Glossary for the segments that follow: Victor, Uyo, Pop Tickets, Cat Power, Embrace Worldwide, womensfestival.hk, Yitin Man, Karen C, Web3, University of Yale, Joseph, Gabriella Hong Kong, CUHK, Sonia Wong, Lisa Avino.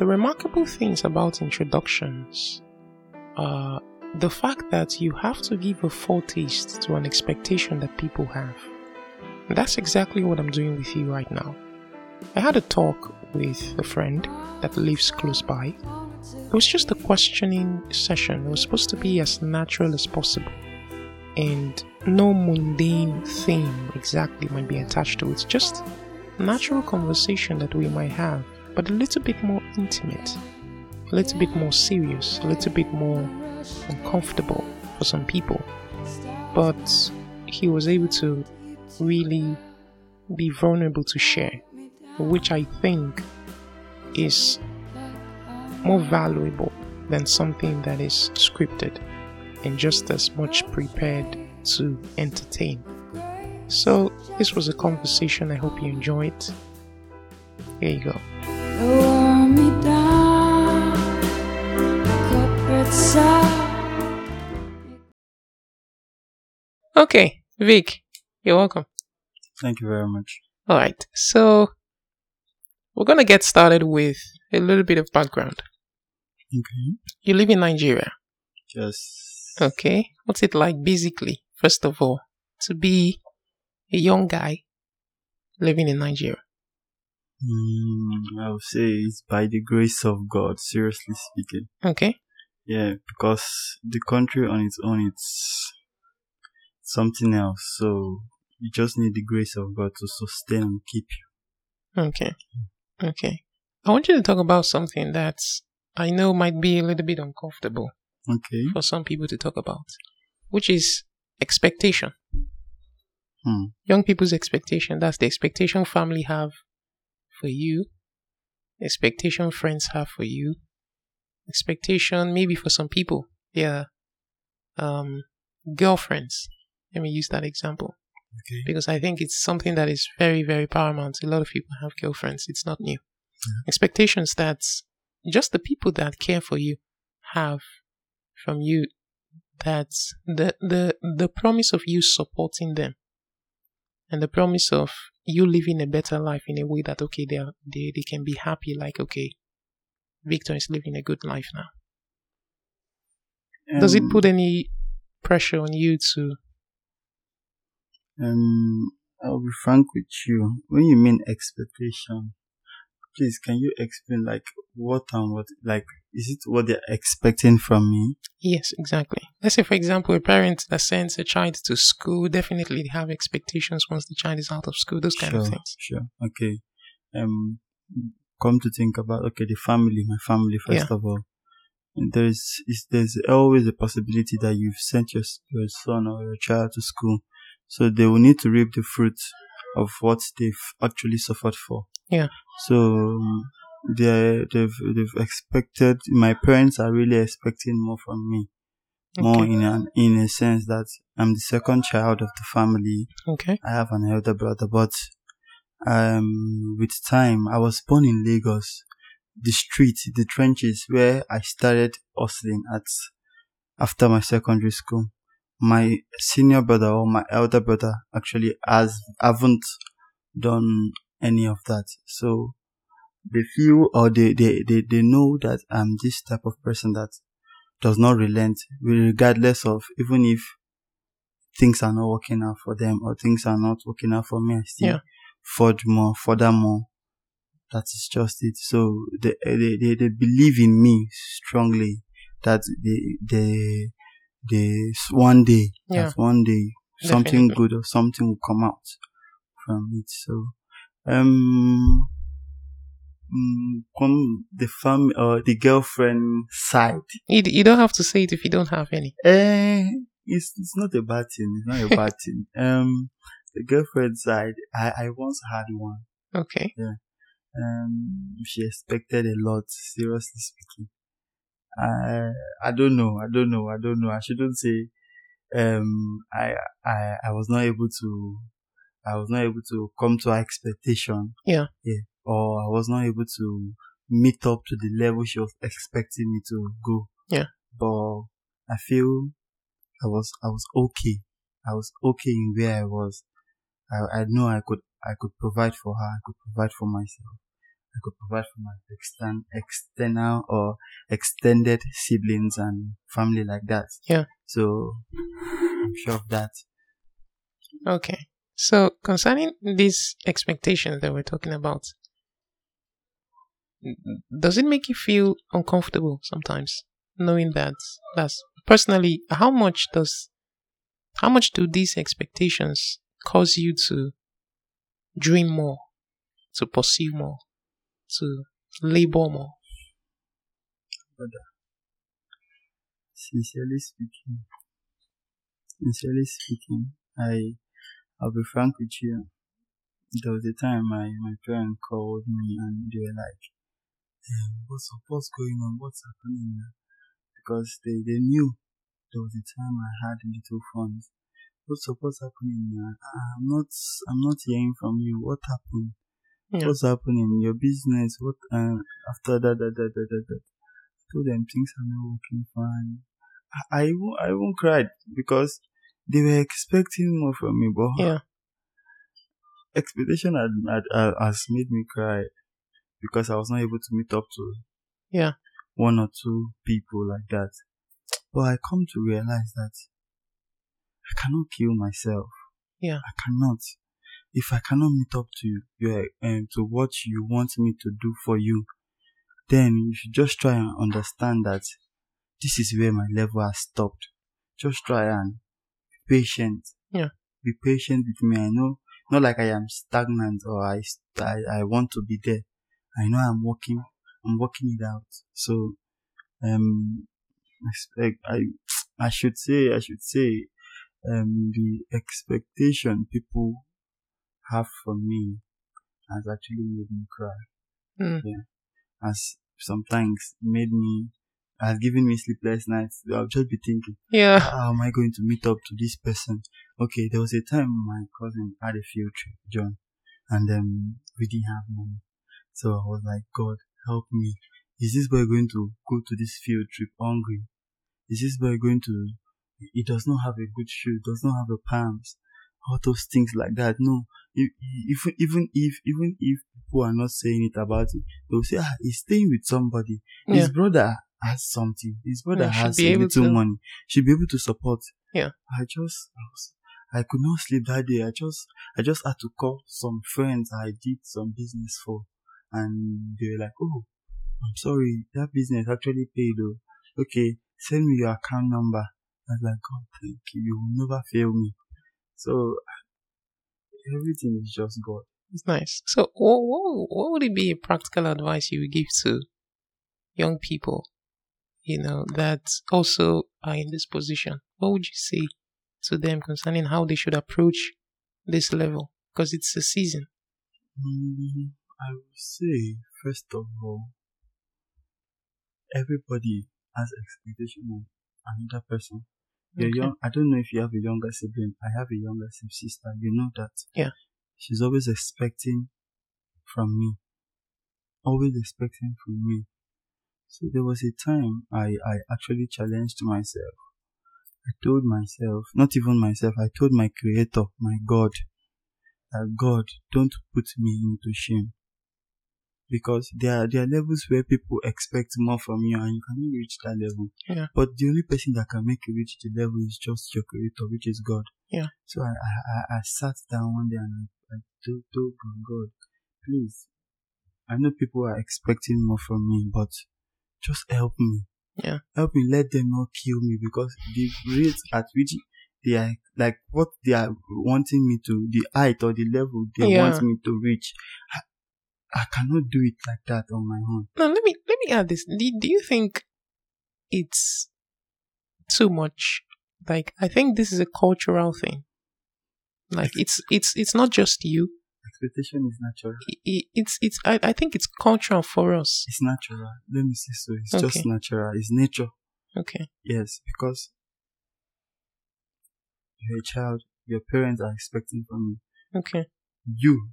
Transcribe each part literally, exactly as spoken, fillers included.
the remarkable things about introductions are the fact that you have to give a foretaste to an expectation that people have. And that's exactly what I'm doing with you right now. I had a talk with a friend that lives close by. It was just a questioning session. It was supposed to be as natural as possible, and no mundane theme exactly might be attached to it. Just natural conversation that we might have, but a little bit more intimate, a little bit more serious, a little bit more uncomfortable for some people. But he was able to really be vulnerable to share, which I think is more valuable than something that is scripted and just as much prepared to entertain. So this was a conversation. I hope you enjoyed. Here you go. Lower me down, corporate side. Okay, Vic, you're welcome. Thank you very much. All right, so we're going to get started with a little bit of background. Okay. You live in Nigeria? Yes. Okay. What's it like, basically, first of all, to be a young guy living in Nigeria? Mm, I would say it's by the grace of God, seriously speaking. Okay. Yeah, because the country on its own, it's something else. So you just need the grace of God to sustain and keep you. Okay. Okay. I want you to talk about something that I know might be a little bit uncomfortable, okay, for some people to talk about, which is expectation. Hmm. Young people's expectation. That's the expectation family have for you, expectation friends have for you, expectation maybe for some people, their um, girlfriends. Let me use that example. Okay. Because I think it's something that is very, very paramount. A lot of people have girlfriends. It's not new. Yeah. Expectations that just the people that care for you have from you, that the the the promise of you supporting them and the promise of you living a better life in a way that, okay, they are, they, they can be happy, like, okay, Victor is living a good life now. Um, Does it put any pressure on you to? Um, I'll be frank with you. When you mean expectation, please, can you explain, like, what and what, like, is it what they're expecting from me? Yes, exactly. Let's say, for example, a parent that sends a child to school, definitely they have expectations once the child is out of school, those kind sure, of things. Sure, okay. Um, come to think about, okay, the family, my family, first yeah. of all. There is, is, there's always a possibility that you've sent your, your son or your child to school, so they will need to reap the fruit of what they've actually suffered for. Yeah. So they they've they've expected. My parents are really expecting more from me, okay, more in an, in a sense that I'm the second child of the family. Okay. I have an elder brother, but um, with time, I was born in Lagos, the streets, the trenches where I started hustling at after my secondary school. My senior brother or my elder brother actually has haven't done any of that, so they feel or they, they, they, they know that I'm this type of person that does not relent, regardless of, even if things are not working out for them or things are not working out for me, I still yeah. forge more, further more. That is just it. So they they, they, they believe in me strongly that they they, they one day yeah. that one day something Definitely. good or something will come out from it. So. Um, on the family or uh, the girlfriend side, you, you don't have to say it if you don't have any. Uh, it's it's not a bad thing. It's not a bad thing. Um, the girlfriend side, I, I once had one. Okay. Yeah. Um, she expected a lot. Seriously speaking, I I don't know. I don't know. I don't know. I shouldn't say. Um, I I I was not able to. I was not able to come to her expectation. Yeah. Yeah. Or I was not able to meet up to the level she was expecting me to go. Yeah. But I feel I was I was okay. I was okay in where I was. I I know I could I could provide for her. I could provide for myself. I could provide for my extern, external or extended siblings and family like that. Yeah. So I'm sure of that. Okay. So concerning these expectations that we're talking about, does it make you feel uncomfortable sometimes knowing that? That's personally, how much does, how much do these expectations cause you to dream more, to pursue more, to labor more? Brother, sincerely speaking, sincerely speaking, I, I'll be frank with you. There was a time my, my parents called me and they were like, um, what's up, what's going on, what's happening now? Because they, they knew there was a time I had little funds. What's up, what's happening now? I'm not, I'm not hearing from you. What happened? Yeah. What's happening? Your business? What? Uh, after that, that, that, that, that, that. I told them things are not working fine. I, I won't, I won't cry because they were expecting more from me, but yeah. Expectation had, had, had, has made me cry because I was not able to meet up to yeah. one or two people like that. But I come to realize that I cannot kill myself. Yeah. I cannot. If I cannot meet up to your um, to what you want me to do for you, then you should just try and understand that this is where my level has stopped. Just try and be patient. Yeah. Be patient with me. I know, not like I am stagnant or I, I, I want to be there. I know I'm working. I'm working it out. So, um, I, I, I should say, I should say, um, the expectation people have for me has actually made me cry. Mm. Yeah. Has sometimes made me, has given me sleepless nights. I'll just be thinking, yeah, how am I going to meet up to this person? Okay, there was a time my cousin had a field trip, John, and um, we didn't have money. So I was like, God, help me. Is this boy going to go to this field trip hungry? Is this boy going to, he does not have a good shoe, does not have a palms, all those things like that. No, even even if even if people are not saying it about it, they'll say, ah, he's staying with somebody. Yeah. His brother has something. His brother yeah, has a little to... money. Should be able to support. Yeah. I just, I, was, I could not sleep that day. I just, I just had to call some friends I did some business for, and they were like, oh, I'm sorry, that business actually paid. Though. Okay, send me your account number. I was like, God, thank you. You will never fail me. So, everything is just God. It's nice. So, what, what, what would it be a practical advice you would give to young people, you know, that also are in this position? What would you say to them concerning how they should approach this level? Because it's a season. Mm, I would say, first of all, everybody has expectation of another person. You're okay. Young. I don't know if you have a younger sibling. I have a younger sister. You know that. Yeah. She's always expecting from me. Always expecting from me. So there was a time I, I actually challenged myself. I told myself, not even myself, I told my creator, my God, that God, don't put me into shame. Because there are, there are levels where people expect more from you and you cannot reach that level. Yeah. But the only person that can make you reach the level is just your creator, which is God. Yeah. So I, I, I sat down one day and I, I told, told God, please, I know people are expecting more from me, but just help me. Yeah. Help me, let them not kill me, because the rate at which they are, like what they are wanting me to, the height or the level they yeah. want me to reach, I, I cannot do it like that on my own. Now, let me let me add this. Do, do you think it's too much? Like, I think this is a cultural thing. Like, it's it's it's not just you. Expectation is natural. It, it's it's. I, I think it's cultural for us. It's natural. Let me say so. It's okay. Just natural. It's nature. Okay. Yes, because you're a child. Your parents are expecting from you. Okay. You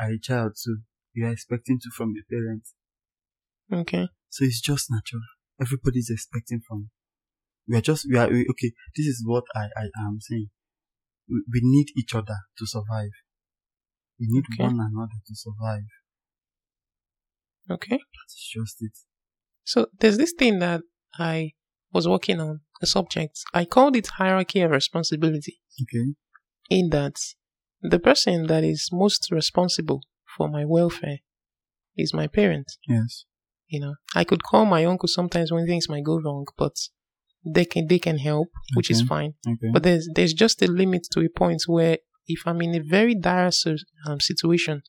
are a child too. You are expecting to from your parents. Okay. So it's just natural. Everybody's expecting from. We are just, we are, we, okay, this is what I, I am saying. We, we need each other to survive. We need okay. one another to survive. Okay. That's just it. So there's this thing that I was working on, a subject. I called it hierarchy of responsibility. Okay. In that the person that is most responsible for my welfare is my parent. Yes. You know, I could call my uncle sometimes when things might go wrong, but they can they can help, okay, which is fine. Okay. But there's there's just a limit to a point where if I'm in a very dire um, situation,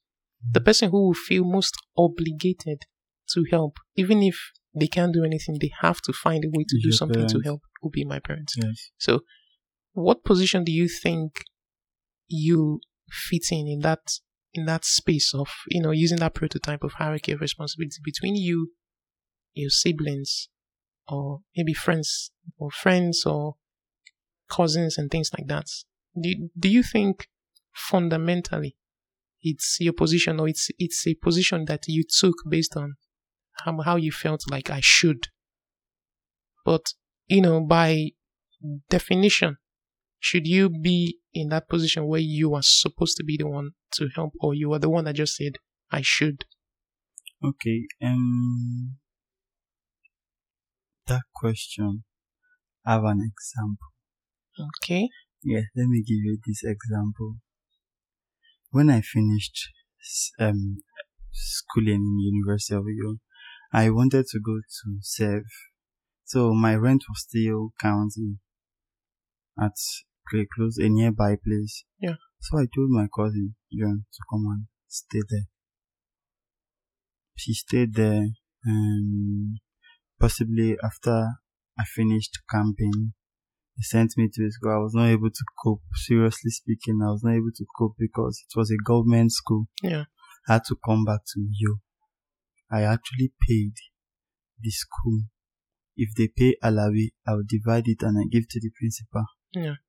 the person who will feel most obligated to help, even if they can't do anything, they have to find a way to Your do something parents. to help, will be my parents. Yes. So what position do you think you fit in in that in that space of, you know, using that prototype of hierarchy of responsibility between you, your siblings, or maybe friends or friends or cousins and things like that? Do you, do you think fundamentally it's your position, or it's it's a position that you took based on how, how you felt like I should? But, you know, by definition, should you be in that position where you are supposed to be the one to help, or you are the one that just said, I should? Okay. Um, that question, I have an example. Okay. Yeah, let me give you this example. When I finished um, schooling in University of Yale, I wanted to go to serve. So my rent was still counting at pretty close, a nearby place. Yeah. So I told my cousin, John, to come and stay there. She stayed there, and possibly after I finished camping, he sent me to a school. I was not able to cope. Seriously speaking, I was not able to cope because it was a government school. Yeah. I had to come back to Uyo. I actually paid the school. If they pay alawi, I will divide it and I give to the principal. Yeah.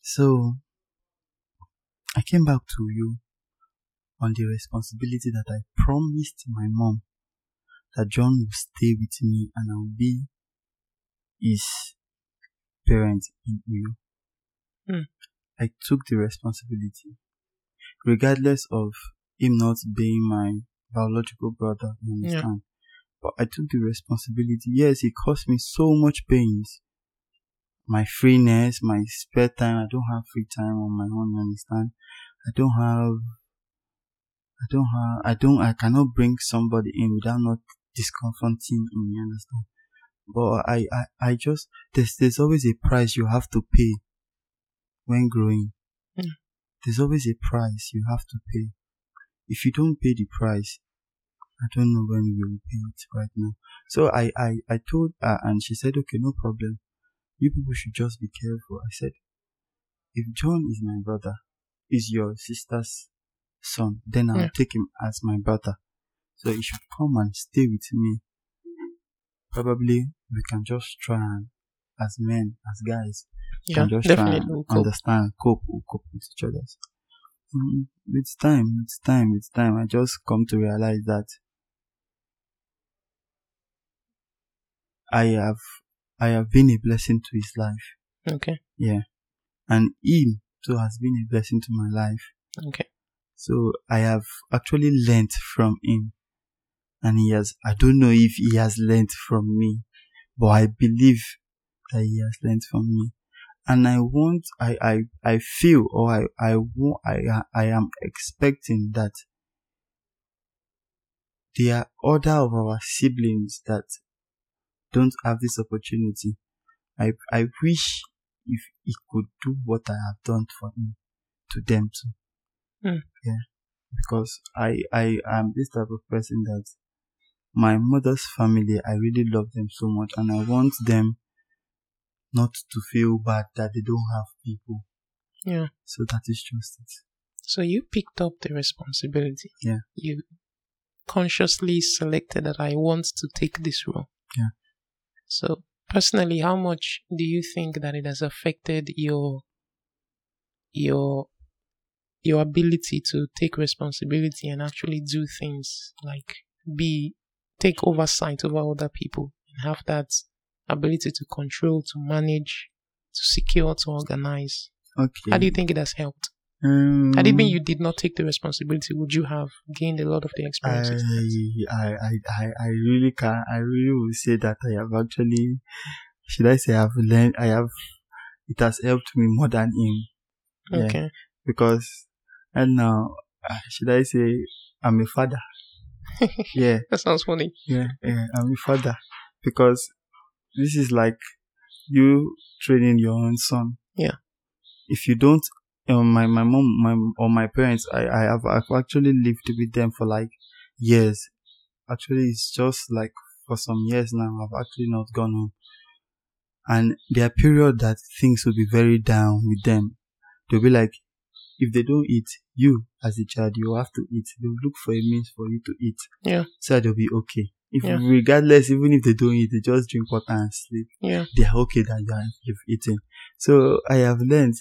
So I came back to Uyo on the responsibility that I promised my mom that John will stay with me and I will be his parents in Uyo. Mm. I took the responsibility, regardless of him not being my biological brother. You understand? Yeah. But I took the responsibility. Yes, it cost me so much pains. My freeness, my spare time. I don't have free time on my own. You understand? I don't have. I don't have. I don't. I cannot bring somebody in without not discomforting him. You understand? But I, I, I just, there's, there's always a price you have to pay when growing. Mm. There's always a price you have to pay. If you don't pay the price, I don't know when you will pay it right now. So I, I, I told her, and she said, okay, no problem. You people should just be careful. I said, if John is my brother, is your sister's son, then I'll yeah. take him as my brother. So he should come and stay with me. Probably we can just try and, as men, as guys, yeah, can just try and we'll cope. understand, cope, we'll cope with each other. Mm, it's time, it's time, it's time. I just come to realize that I have, I have been a blessing to his life. Okay. Yeah, and him too has been a blessing to my life. Okay. So I have actually learnt from him. And he has, I don't know if he has learned from me, but I believe that he has learned from me. And I want, I, I, I feel, or I, I want, I, I am expecting that there are other of our siblings that don't have this opportunity. I, I wish if he could do what I have done for him, to them too. Mm. Yeah. Because I, I am this type of person that my mother's family, I really love them so much, and I want them not to feel bad that they don't have people. Yeah. So that is just it. So you picked up the responsibility. Yeah. You consciously selected that I want to take this role. Yeah. So personally, how much do you think that it has affected your your your ability to take responsibility and actually do things, like be take oversight over other people and have that ability to control, to manage, to secure, to organize? Okay. How do you think it has helped? Um, Had it been you did not take the responsibility, would you have gained a lot of the experiences? I, I, I, I really can. I really would say that I have actually, should I say, I have learned. I have. It has helped me more than him. Yeah. Okay. Because, and now, should I say, I'm a father. Yeah. That sounds funny. Yeah, yeah, I'm a father, because this is like you training your own son. Yeah. If you don't. Um, my, my mom my, or my parents, I, I have I've actually lived with them for like years. Actually, it's just like for some years now, I've actually not gone home. And there are periods that things will be very down with them. They'll be like, if they don't eat, you as a child, you have to eat. They'll look for a means for you to eat. Yeah. So they'll be okay. If yeah. Regardless, even if they don't eat, they just drink water and sleep. Yeah. They're okay that you've eaten. So I have learned.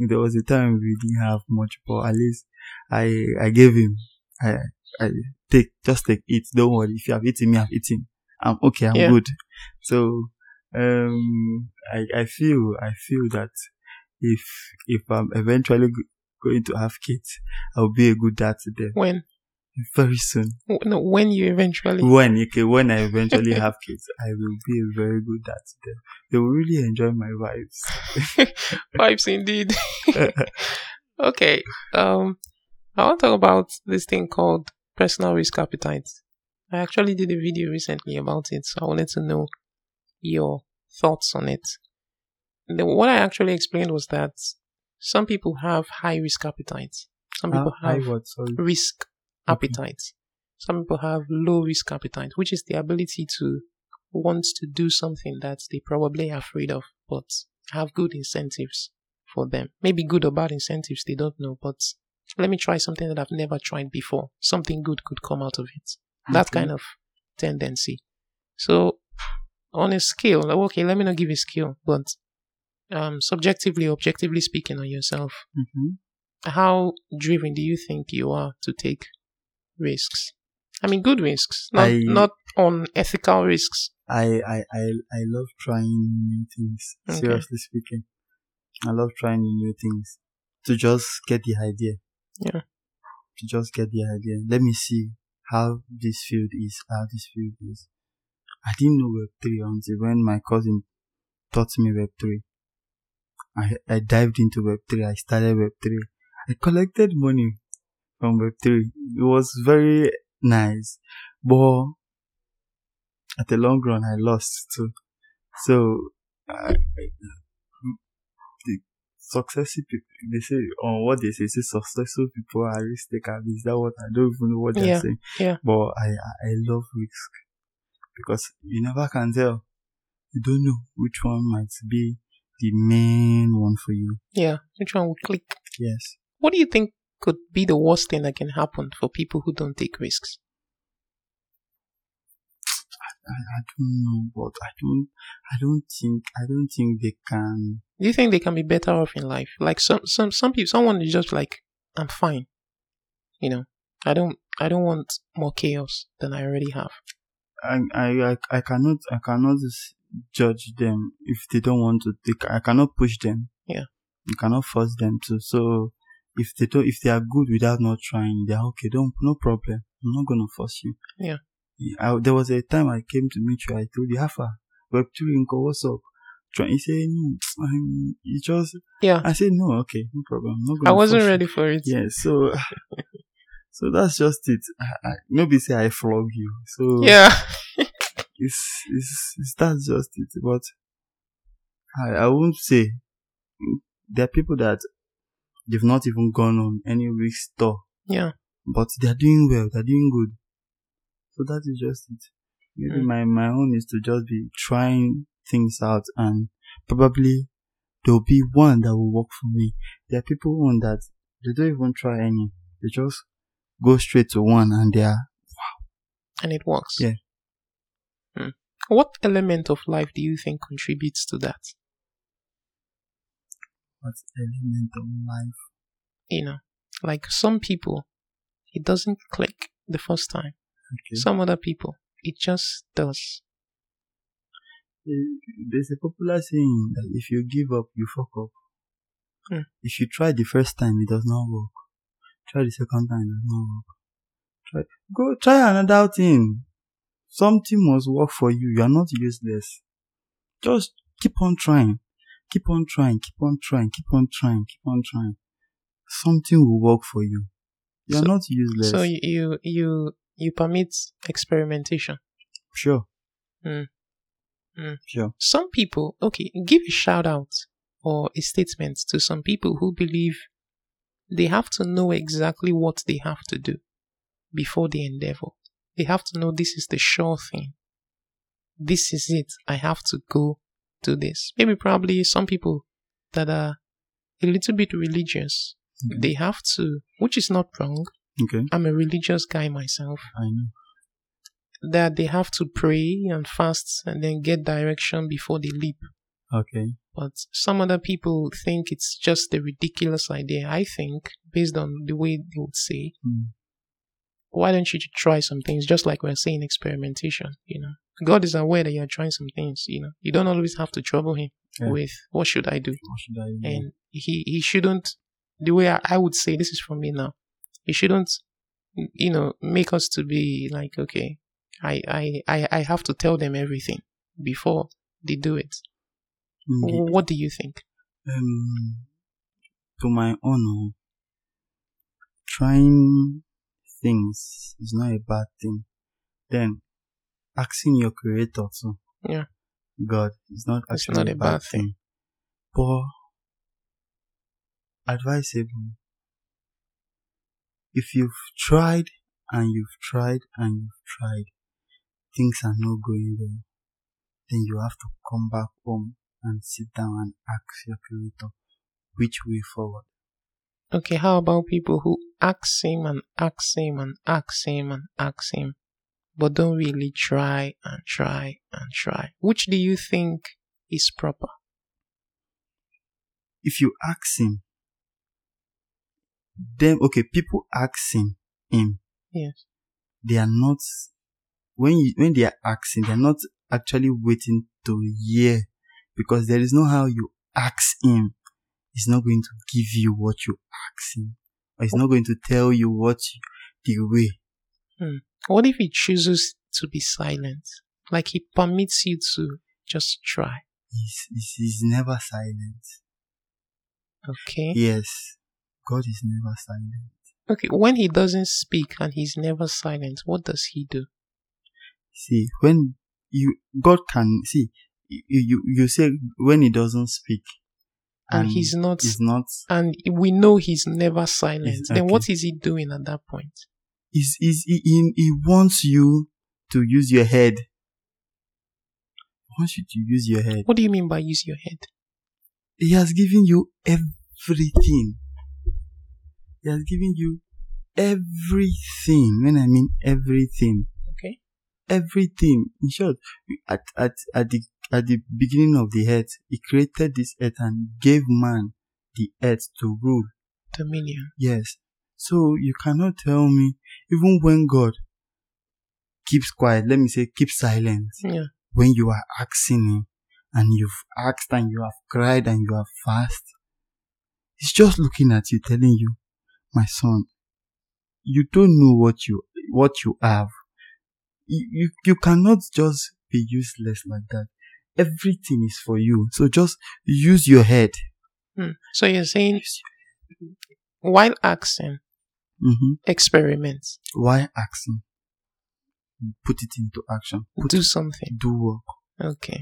There was a time we didn't have much, but at least I I gave him. I I take just take it. Don't worry. If you have eaten, me, I've eaten. I'm okay. I'm yeah. good. So um, I I feel I feel that if if I'm eventually going to have kids, I'll be a good dad to them. When? Very soon. No, when you eventually. When okay, when I eventually have kids, I will be a very good dad to them. They will really enjoy my vibes. Vibes indeed. Okay. Um, I want to talk about this thing called personal risk appetite. I actually did a video recently about it, so I wanted to know your thoughts on it. The, what I actually explained was that some people have high risk appetite. Some people uh, have what, risk appetite. Some people have low risk appetite, which is the ability to want to do something that they probably are afraid of, but have good incentives for them. Maybe good or bad incentives, they don't know, but let me try something that I've never tried before. Something good could come out of it. That okay. kind of tendency. So on a scale, okay, let me not give a scale, but um, subjectively, objectively speaking on yourself, mm-hmm. how driven do you think you are to take risks? I mean, good risks, not I, not unethical risks. I, I, I, I love trying new things. Okay. Seriously speaking, I love trying new things to just get the idea. Yeah. To just get the idea. Let me see how this field is. How this field is. I didn't know web three until when my cousin taught me web three. I I dived into web three. I started web three. I collected money from web three. It was very nice, but at the long run I lost too. So uh, the successful people, they say on what they say, say successful people are risk takers. Is that what? I don't even know what they're yeah, saying. Yeah. But I, I love risk, because you never can tell. You don't know which one might be the main one for you. Yeah, which one will click? Yes. What do you think could be the worst thing that can happen for people who don't take risks? I, I don't know, but I don't, I don't think, I don't think they can. Do you think they can be better off in life? Like some, some, some people, someone is just like, I'm fine, you know. I don't, I don't want more chaos than I already have. I, I, I cannot, I cannot judge them if they don't want to take. I cannot push them. Yeah. You cannot force them to. So. If they don't, if they are good without not trying, they are okay. Don't, no problem. I'm not gonna force you. Yeah. I, there was a time I came to meet you. I told you, Hafa, web three, what's up? Try. He said, no, I'm, you just. Yeah. I said, no, okay, no problem. I'm not gonna I wasn't ready you. for it. Yeah. So, so that's just it. I, I, nobody say I flog you. So. Yeah. it's, it's it's that's just it. But I I won't say there are people that. They've not even gone on any risk tour. Yeah. But they're doing well. They're doing good. So that is just it. Maybe mm. my, my own is to just be trying things out, and probably there'll be one that will work for me. There are people on that, they don't even try any. They just go straight to one and they are, wow. And it works. Yeah. Mm. What element of life do you think contributes to that? What element of life? You know, like some people, it doesn't click the first time. Okay. Some other people, it just does. There's a popular saying that if you give up, you fuck up. Mm. If you try the first time, it does not work. Try the second time, it does not work. Try, go try another thing. Something must work for you. You are not useless. Just keep on trying. Keep on trying. Keep on trying. Keep on trying. Keep on trying. Something will work for you. You so, are not useless. So you you you permit experimentation. Sure. Mm. Mm. Sure. Some people, okay, give a shout out or a statement to some people who believe they have to know exactly what they have to do before they endeavor. They have to know this is the sure thing. This is it. I have to go to this. Maybe probably some people that are a little bit religious. Okay. They have to, which is not wrong. Okay. I'm a religious guy myself. I know. That they have to pray and fast and then get direction before they leap. Okay. But some other people think it's just a ridiculous idea. I think, based on the way they would say, mm. why don't you try some things? Just like we're saying, experimentation, you know. God is aware that you're trying some things, you know. You don't always have to trouble him yeah. with, what should I do? What should I do? And he, he shouldn't, the way I, I would say, this is for me now, he shouldn't, you know, make us to be like, okay, I, I, I, I have to tell them everything before they do it. Mm-hmm. What do you think? Um, to my honor, trying things is not a bad thing. Then, asking your creator too. Yeah. God, it's not actually it's not a bad, bad thing. thing. But, advisable. If you've tried, and you've tried, and you've tried, things are not going well, then you have to come back home and sit down and ask your creator which way forward. Okay, how about people who ask him and ask him and ask him and ask him, but don't really try and try and try? Which do you think is proper? If you ask him, then, okay, people ask him, him. Yes. They are not, when you, when they are asking, they are not actually waiting to hear, because there is no how you ask him. He's not going to give you what you ask him. Or he's not going to tell you what you, the way. Hmm. What if he chooses to be silent? Like he permits you to just try. He's, he's, he's never silent. Okay. Yes. God is never silent. Okay. When he doesn't speak and he's never silent, what does he do? See, when you, God can, see, you, you, you say when he doesn't speak. And, and he's not, he's not, and we know he's never silent. Then okay. What is he doing at that point? Is is he, he, he wants you to use your head. He wants you to use your head. What do you mean by use your head? He has given you everything. He has given you everything. When I mean everything, okay, everything. In short, at at at the. At the beginning of the earth, he created this earth and gave man the earth to rule. Dominion. Yes. So you cannot tell me, even when God keeps quiet, let me say, keep silent. Yeah. When you are asking him and you've asked and you have cried and you have fasted, he's just looking at you, telling you, my son, you don't know what you, what you have. You, you, you cannot just be useless like that. Everything is for you. So just use your head. Hmm. So you're saying, while asking, mm-hmm. experiment. While asking, put it into action. Put do it, something. Do work. Okay.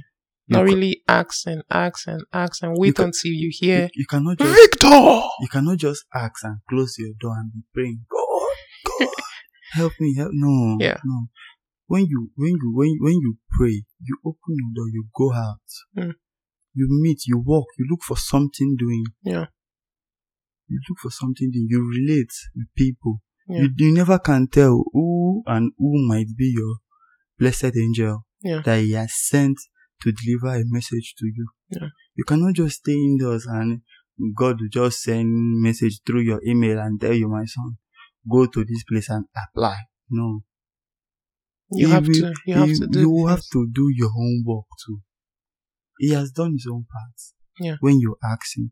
Not you really ca- ask and ask and ask and wait you until ca- you hear, you, you cannot just, Victor! You cannot just ask and close your door and be praying, God, God, help me, help. No, yeah. no. When you, when you, when you, when you pray, you open your door, you go out, mm. you meet, you walk, you look for something doing. Yeah. You look for something doing, you relate with people. Yeah. You, you never can tell who and who might be your blessed angel yeah. that he has sent to deliver a message to you. Yeah. You cannot just stay indoors and God will just send message through your email and tell you, my son, go to this place and apply. No. You he have will, to. You have to do. You have to do your homework too. He has done his own part. Yeah. When you ask him,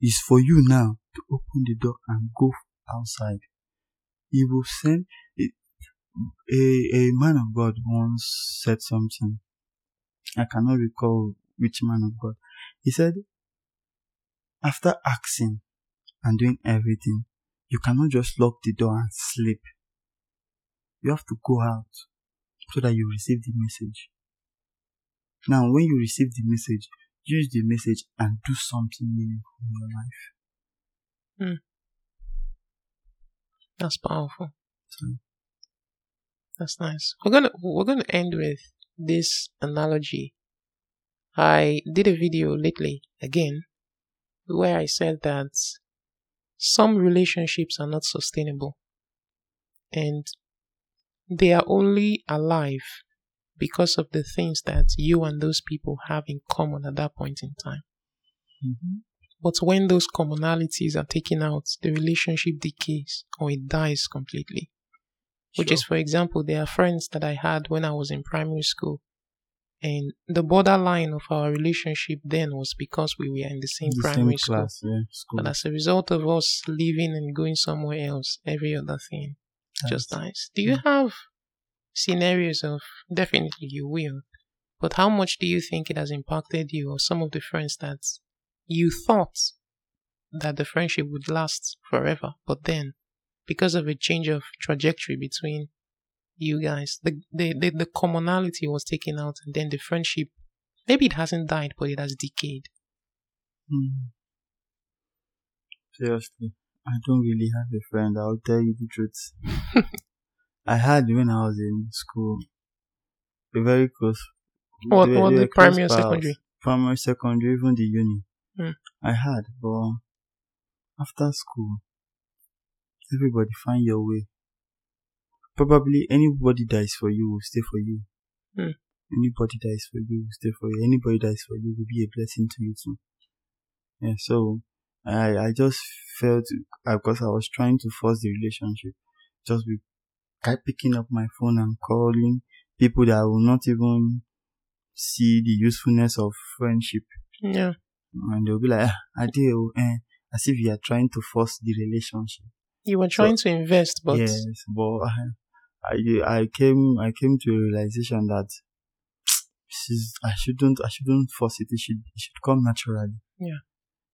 It's for you now to open the door and go outside. He will send it. A, a man of God once said something. I cannot recall which man of God. He said, after asking and doing everything, you cannot just lock the door and sleep. You have to go out so that you receive the message. Now, when you receive the message, use the message and do something meaningful in your life. Mm. That's powerful. So, that's nice. We're gonna we're gonna end with this analogy. I did a video lately again where I said that some relationships are not sustainable and they are only alive because of the things that you and those people have in common at that point in time. Mm-hmm. But when those commonalities are taken out, the relationship decays or it dies completely. Sure. Which is, for example, there are friends that I had when I was in primary school. And the borderline of our relationship then was because we were in the same the primary same class, school. Yeah, school. But as a result of us leaving and going somewhere else, every other thing That's, just dies. Do you yeah. have scenarios of, definitely you will, but how much do you think it has impacted you or some of the friends that you thought that the friendship would last forever, but then because of a change of trajectory between you guys, the, the, the, the commonality was taken out and then the friendship, maybe it hasn't died, but it has decayed. Hmm. Seriously, I don't really have a friend. I'll tell you the truth. I had, when I was in school, a very close... What, they, what they the primary or secondary? Primary, secondary, even the uni. Hmm. I had, but after school, everybody find your way. Probably anybody that is for you will stay for you. Mm. Anybody that is for you will stay for you. Anybody that is for you will be a blessing to you too. Yeah, so I I just felt, because I was trying to force the relationship, just be picking up my phone and calling people that will not even see the usefulness of friendship. Yeah, and they'll be like, ah, I did, eh, as if you are trying to force the relationship. You were trying so, to invest, but yes, but I, I came, I came to a realization that is, I shouldn't, I shouldn't force it. It should, it should come naturally. Yeah,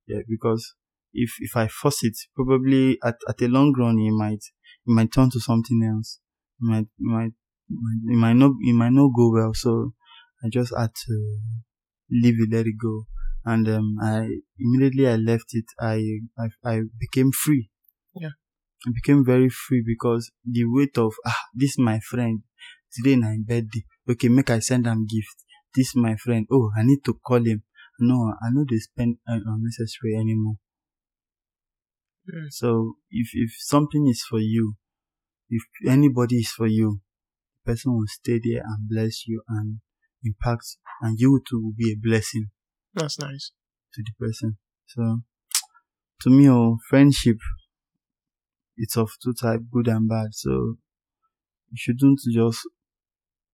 yeah. Because if, if I force it, probably at, at a long run, it might, it might turn to something else. It might, it might, it might not, it might not go well. So I just had to leave it, let it go, and um, I immediately I left it. I, I, I became free. Yeah. I became very free because the weight of, ah, this is my friend. Today na his birthday. Okay, make I send him gift. This is my friend. Oh, I need to call him. No, I know they spend unnecessary anymore. Yeah. So, if, if something is for you, if anybody is for you, the person will stay there and bless you and impact, and you too will be a blessing. That's nice. To the person. So, to me, oh, friendship, it's of two types, good and bad. So you shouldn't just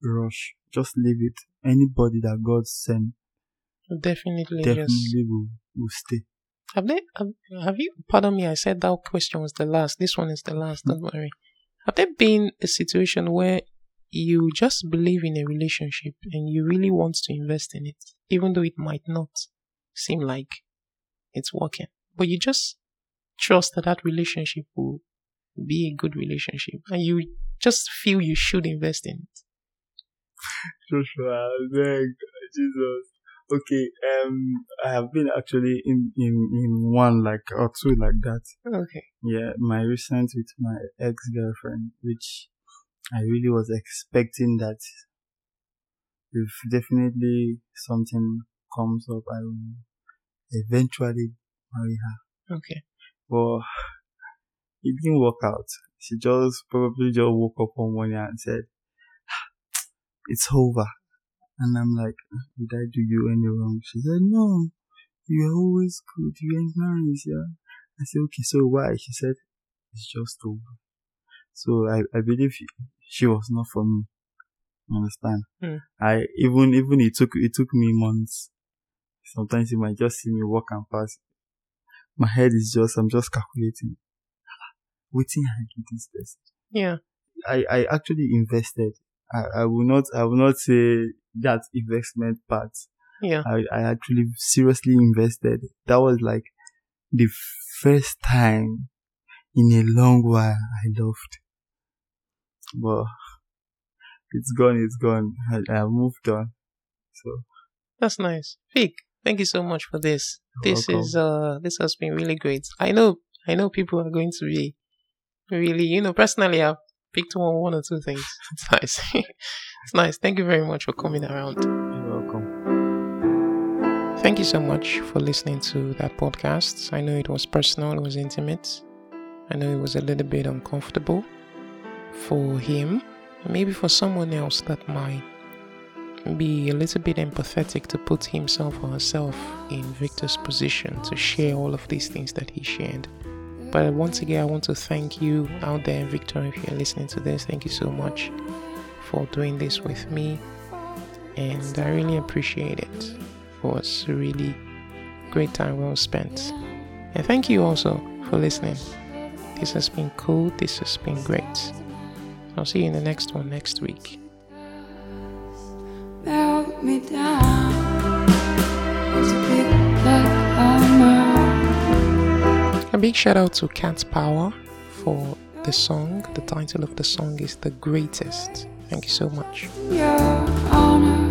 rush. Just leave it. Anybody that God sent definitely, definitely yes. will, will stay. Have they? Have, have you? Pardon me. I said that question was the last. This one is the last. Mm-hmm. Don't worry. Have there been a situation where you just believe in a relationship and you really want to invest in it, even though it might not seem like it's working, but you just trust that that relationship will be a good relationship, and you just feel you should invest in it? Joshua, thank Jesus. Okay, um, I have been actually in, in, in one like or two like that. Okay. Yeah, my recent with my ex-girlfriend, which I really was expecting that if definitely something comes up, I will eventually marry her. Okay. But it didn't work out. She just probably just woke up one morning and said, it's over. And I'm like, did I do you any wrong? She said, no, you're always good. You ain't nice, yeah. I said, okay, so why? She said, it's just over. So I, I believe she was not for me. You understand? Mm. I, even, even it took, it took me months. Sometimes you might just see me walk and pass. my head is just, I'm just calculating. Waiting I do this person. Yeah. I, I actually invested. I, I will not, I will not say that investment part. Yeah. I, I actually seriously invested. That was like the first time in a long while I loved. But it's gone, it's gone. I, I moved on. So. That's nice. Vic, thank you so much for this. You're this welcome. is, uh, this has been really great. I know, I know people are going to be really, you know, personally I've picked one, one or two things. It's nice. It's nice. Thank you very much for coming around. You're welcome. Thank you so much for listening to that podcast. I know it was personal, it was intimate. I know it was a little bit uncomfortable for him. Maybe for someone else that might be a little bit empathetic to put himself or herself in Victor's position to share all of these things that he shared. But once again, I want to thank you out there, Victor, if you're listening to this. Thank you so much for doing this with me. And I really appreciate it. It was a really great time well spent. And thank you also for listening. This has been cool. This has been great. I'll see you in the next one next week. Melt me down. It's a bit like I'm out. A big shout out to Cat Power for the song. The title of the song is The Greatest. Thank you so much. Your honor.